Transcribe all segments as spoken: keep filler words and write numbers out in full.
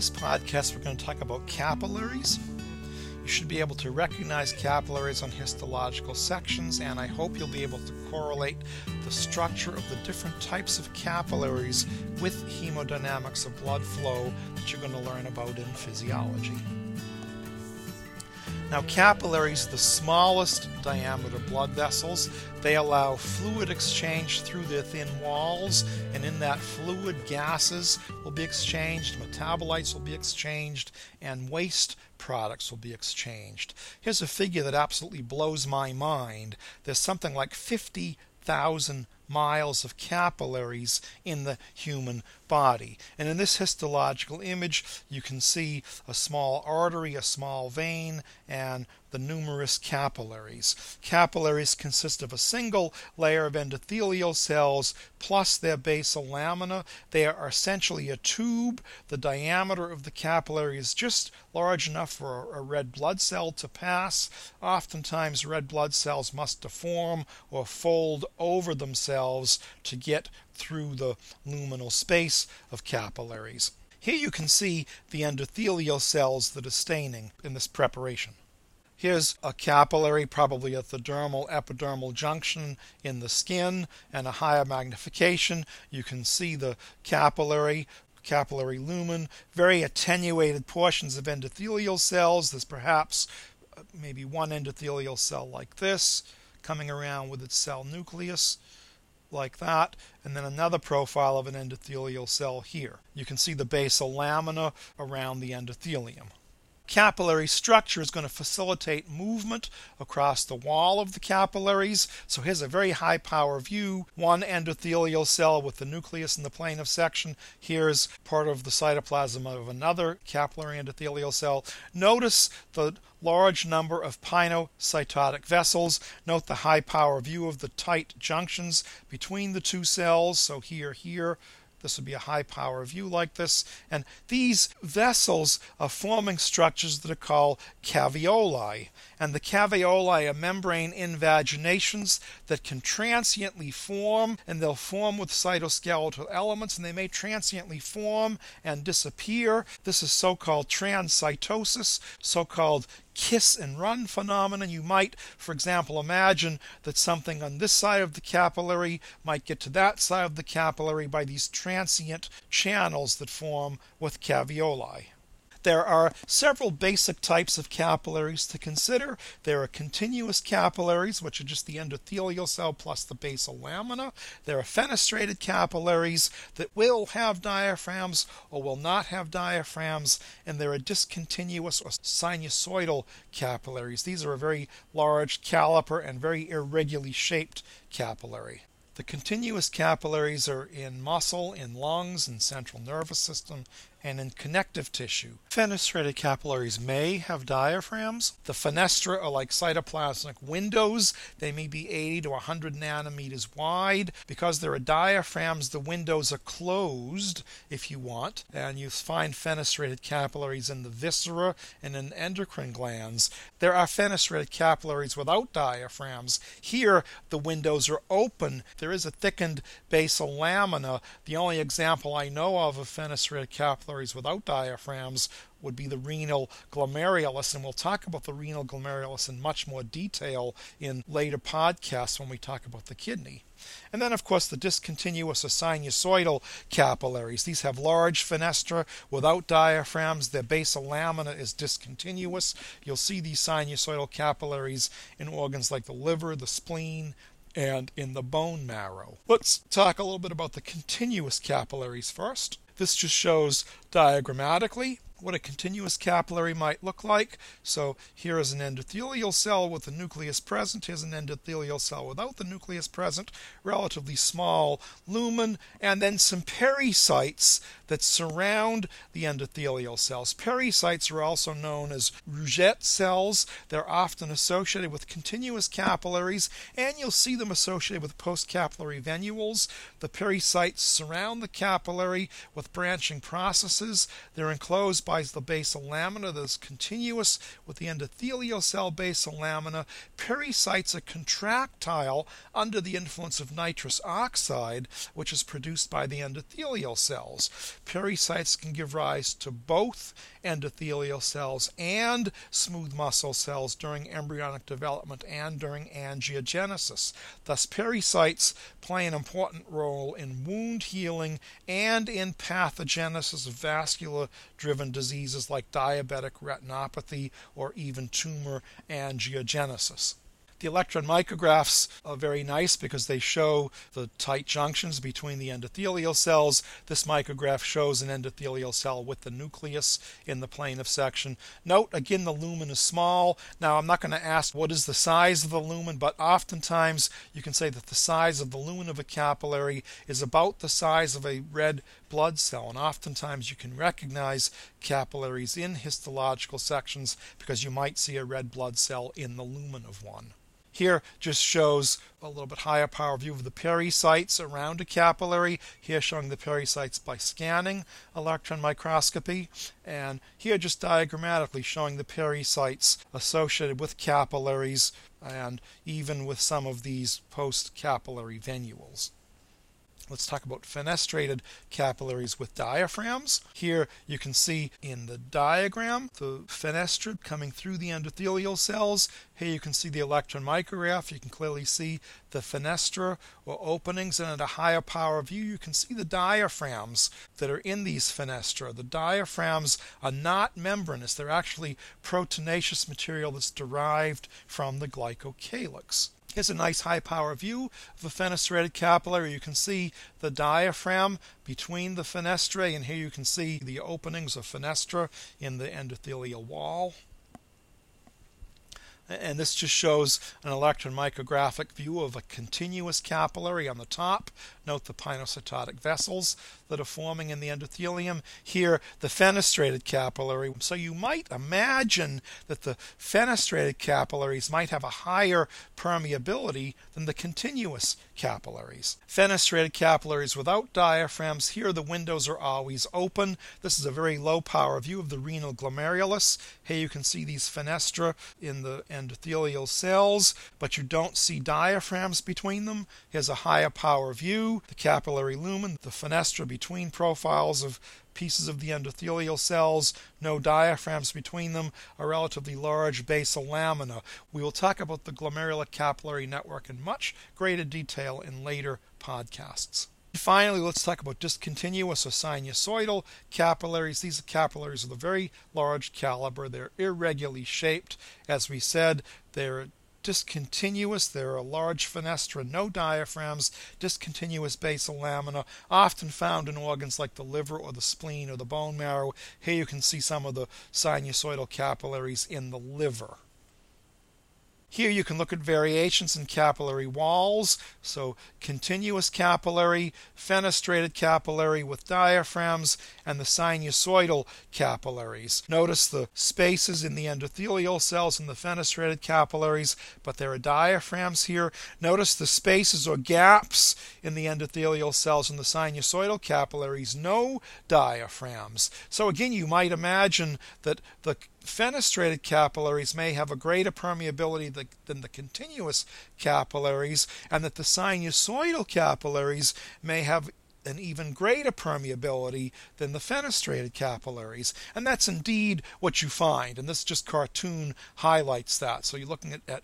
this podcast, we're going to talk about capillaries. You should be able to recognize capillaries on histological sections, and I hope you'll be able to correlate the structure of the different types of capillaries with hemodynamics of blood flow that you're going to learn about in physiology. Now, capillaries are the smallest diameter blood vessels. They allow fluid exchange through their thin walls, and in that fluid, gases will be exchanged, metabolites will be exchanged, and waste products will be exchanged. Here's a figure that absolutely blows my mind. There's something like fifty thousand miles of capillaries in the human body. And in this histological image, you can see a small artery, a small vein, and the numerous capillaries. Capillaries consist of a single layer of endothelial cells plus their basal lamina. They are essentially a tube. The diameter of the capillary is just large enough for a red blood cell to pass. Oftentimes, red blood cells must deform or fold over themselves to get through the luminal space of capillaries. Here you can see the endothelial cells that are staining in this preparation. Here's a capillary, probably at the dermal-epidermal junction in the skin, and a higher magnification. You can see the capillary, capillary lumen, very attenuated portions of endothelial cells. There's perhaps maybe one endothelial cell like this, coming around with its cell nucleus, like that, and then another profile of an endothelial cell here. You can see the basal lamina around the endothelium. Capillary structure is going to facilitate movement across the wall of the capillaries. So here's a very high power view. One endothelial cell with the nucleus in the plane of section. Here's part of the cytoplasm of another capillary endothelial cell. Notice the large number of pinocytotic vessels. Note the high power view of the tight junctions between the two cells. So here, here. This would be a high power view like this. And these vessels are forming structures that are called caveoli. And the caveoli are membrane invaginations that can transiently form, and they'll form with cytoskeletal elements, and they may transiently form and disappear. This is so-called transcytosis, so-called kiss and run phenomenon. You might, for example, imagine that something on this side of the capillary might get to that side of the capillary by these transient channels that form with caveoli. There are several basic types of capillaries to consider. There are continuous capillaries, which are just the endothelial cell plus the basal lamina. There are fenestrated capillaries that will have diaphragms or will not have diaphragms. And there are discontinuous or sinusoidal capillaries. These are a very large caliper and very irregularly shaped capillary. The continuous capillaries are in muscle, in lungs, in central nervous system, and in connective tissue. Fenestrated capillaries may have diaphragms. The fenestra are like cytoplasmic windows. They may be eighty to one hundred nanometers wide. Because there are diaphragms, the windows are closed, if you want, and you find fenestrated capillaries in the viscera and in endocrine glands. There are fenestrated capillaries without diaphragms. Here, the windows are open. There There is a thickened basal lamina. The only example I know of of fenestrated capillaries without diaphragms would be the renal glomerulus, and we'll talk about the renal glomerulus in much more detail in later podcasts when we talk about the kidney. And then, of course, the discontinuous or sinusoidal capillaries. These have large fenestra without diaphragms. Their basal lamina is discontinuous. You'll see these sinusoidal capillaries in organs like the liver, the spleen, and in the bone marrow. Let's talk a little bit about the continuous capillaries first. This just shows diagrammatically what a continuous capillary might look like. So here is an endothelial cell with the nucleus present. Here's an endothelial cell without the nucleus present, relatively small lumen, and then some pericytes that surround the endothelial cells. Pericytes are also known as Rouget cells. They're often associated with continuous capillaries, and you'll see them associated with postcapillary venules. The pericytes surround the capillary with branching processes. They're enclosed by occupies the basal lamina that is continuous with the endothelial cell basal lamina. Pericytes are contractile under the influence of nitrous oxide, which is produced by the endothelial cells. Pericytes can give rise to both endothelial cells and smooth muscle cells during embryonic development and during angiogenesis. Thus, pericytes play an important role in wound healing and in pathogenesis of vascular-driven diseases like diabetic retinopathy or even tumor angiogenesis. The electron micrographs are very nice because they show the tight junctions between the endothelial cells. This micrograph shows an endothelial cell with the nucleus in the plane of section. Note, again, the lumen is small. Now, I'm not going to ask what is the size of the lumen, but oftentimes you can say that the size of the lumen of a capillary is about the size of a red blood cell. And oftentimes you can recognize capillaries in histological sections because you might see a red blood cell in the lumen of one. Here just shows a little bit higher power view of the pericytes around a capillary. Here showing the pericytes by scanning electron microscopy. And here just diagrammatically showing the pericytes associated with capillaries and even with some of these post-capillary venules. Let's talk about fenestrated capillaries with diaphragms. Here you can see in the diagram the fenestra coming through the endothelial cells. Here you can see the electron micrograph. You can clearly see the fenestra or openings, and at a higher power view you can see the diaphragms that are in these fenestra. The diaphragms are not membranous. They're actually proteinaceous material that's derived from the glycocalyx. Here's a nice high power view of a fenestrated capillary. You can see the diaphragm between the fenestrae, and here you can see the openings of fenestra in the endothelial wall. And this just shows an electron micrographic view of a continuous capillary on the top. Note the pinocytotic vessels that are forming in the endothelium. Here, the fenestrated capillary. So you might imagine that the fenestrated capillaries might have a higher permeability than the continuous capillaries. Fenestrated capillaries without diaphragms. Here, the windows are always open. This is a very low power view of the renal glomerulus. Here you can see these fenestra in the endothelial cells, but you don't see diaphragms between them. Here's a higher power view, the capillary lumen, the fenestra between profiles of pieces of the endothelial cells, no diaphragms between them, a relatively large basal lamina. We will talk about the glomerular capillary network in much greater detail in later podcasts. Finally, let's talk about discontinuous or sinusoidal capillaries. These are capillaries of a very large caliber. They're irregularly shaped. As we said, they're discontinuous. There are large fenestra, no diaphragms, discontinuous basal lamina, often found in organs like the liver or the spleen or the bone marrow. Here you can see some of the sinusoidal capillaries in the liver. Here you can look at variations in capillary walls, so continuous capillary, fenestrated capillary with diaphragms, and the sinusoidal capillaries. Notice the spaces in the endothelial cells and the fenestrated capillaries, but there are diaphragms here. Notice the spaces or gaps in the endothelial cells and the sinusoidal capillaries, no diaphragms. So again, you might imagine that the fenestrated capillaries may have a greater permeability than the continuous capillaries, and that the sinusoidal capillaries may have an even greater permeability than the fenestrated capillaries. And that's indeed what you find, and this just cartoon highlights that. So you're looking at, at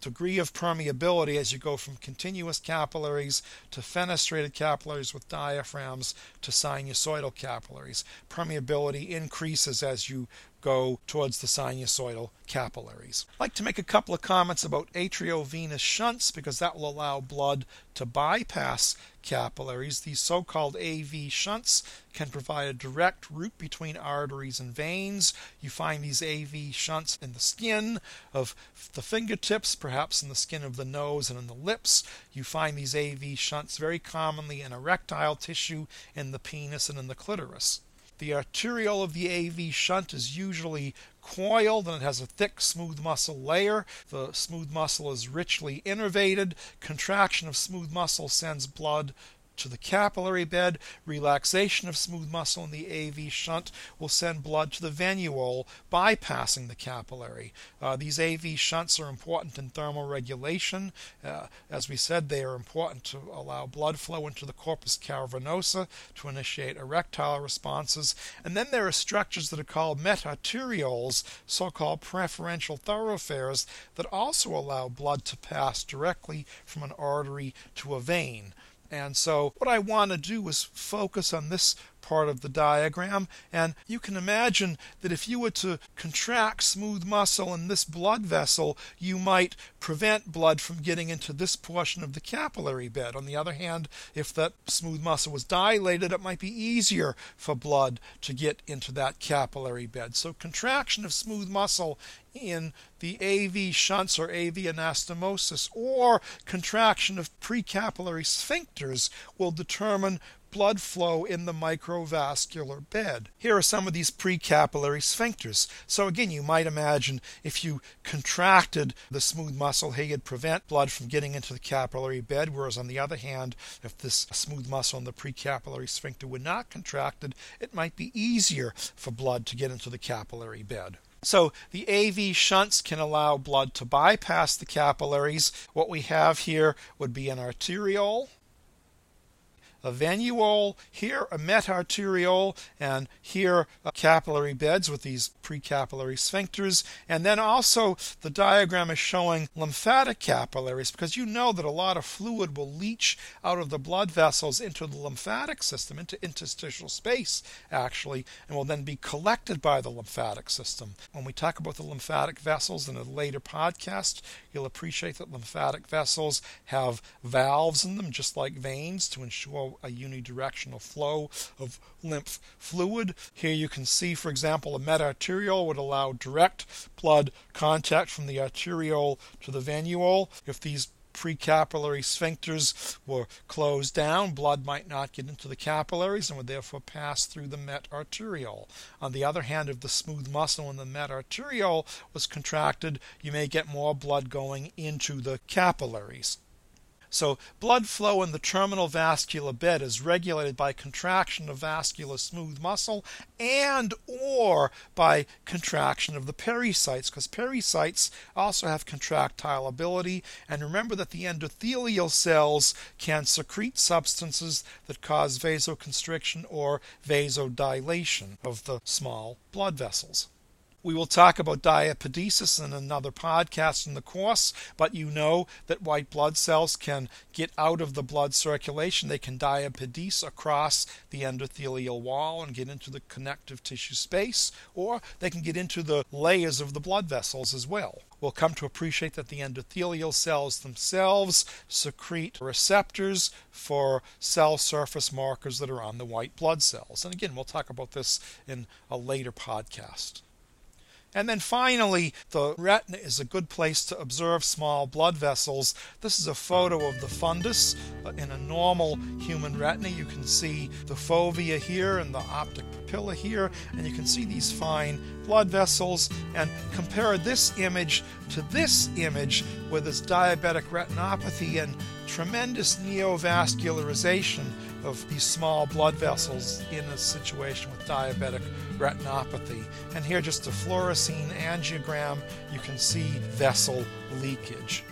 degree of permeability as you go from continuous capillaries to fenestrated capillaries with diaphragms to sinusoidal capillaries. Permeability increases as you go towards the sinusoidal capillaries. I'd like to make a couple of comments about arteriovenous shunts because that will allow blood to bypass capillaries. These so-called A V shunts can provide a direct route between arteries and veins. You find these A V shunts in the skin of the fingertips, perhaps in the skin of the nose and in the lips. You find these A V shunts very commonly in erectile tissue, in the penis, and in the clitoris. The arteriole of the A V shunt is usually coiled, and it has a thick, smooth muscle layer. The smooth muscle is richly innervated. Contraction of smooth muscle sends blood to the capillary bed. Relaxation of smooth muscle in the A V shunt will send blood to the venule, bypassing the capillary. Uh, these A V shunts are important in thermal regulation. Uh, as we said, they are important to allow blood flow into the corpus cavernosa to initiate erectile responses. And then there are structures that are called metarterioles, so-called preferential thoroughfares, that also allow blood to pass directly from an artery to a vein. And so what I want to do is focus on this part of the diagram, and you can imagine that if you were to contract smooth muscle in this blood vessel, you might prevent blood from getting into this portion of the capillary bed. On the other hand, if that smooth muscle was dilated, it might be easier for blood to get into that capillary bed. So contraction of smooth muscle in the A V shunts or A V anastomosis or contraction of precapillary sphincters will determine blood flow in the microvascular bed. Here are some of these precapillary sphincters. So again, you might imagine if you contracted the smooth muscle, hey, you'd prevent blood from getting into the capillary bed, whereas on the other hand, if this smooth muscle in the precapillary sphincter were not contracted, it might be easier for blood to get into the capillary bed. So the A V shunts can allow blood to bypass the capillaries. What we have here would be an arteriole, a venule, here a metarteriole, and here uh, capillary beds with these precapillary sphincters. And then also the diagram is showing lymphatic capillaries, because you know that a lot of fluid will leach out of the blood vessels into the lymphatic system, into interstitial space actually, and will then be collected by the lymphatic system. When we talk about the lymphatic vessels in a later podcast, you'll appreciate that lymphatic vessels have valves in them just like veins to ensure a unidirectional flow of lymph fluid. Here you can see, for example, a metarteriole would allow direct blood contact from the arteriole to the venule. If these precapillary sphincters were closed down, blood might not get into the capillaries and would therefore pass through the metarteriole. On the other hand, if the smooth muscle in the metarteriole was contracted, you may get more blood going into the capillaries. So blood flow in the terminal vascular bed is regulated by contraction of vascular smooth muscle and or by contraction of the pericytes, because pericytes also have contractile ability. And remember that the endothelial cells can secrete substances that cause vasoconstriction or vasodilation of the small blood vessels. We will talk about diapedesis in another podcast in the course, but you know that white blood cells can get out of the blood circulation. They can diapedese across the endothelial wall and get into the connective tissue space, or they can get into the layers of the blood vessels as well. We'll come to appreciate that the endothelial cells themselves secrete receptors for cell surface markers that are on the white blood cells. And again, we'll talk about this in a later podcast. And then finally, the retina is a good place to observe small blood vessels. This is a photo of the fundus in a normal human retina. You can see the fovea here and the optic papilla here, and you can see these fine blood vessels. And compare this image to this image where there's diabetic retinopathy and tremendous neovascularization of these small blood vessels in a situation with diabetic retinopathy. And here, just a fluorescein angiogram, you can see vessel leakage.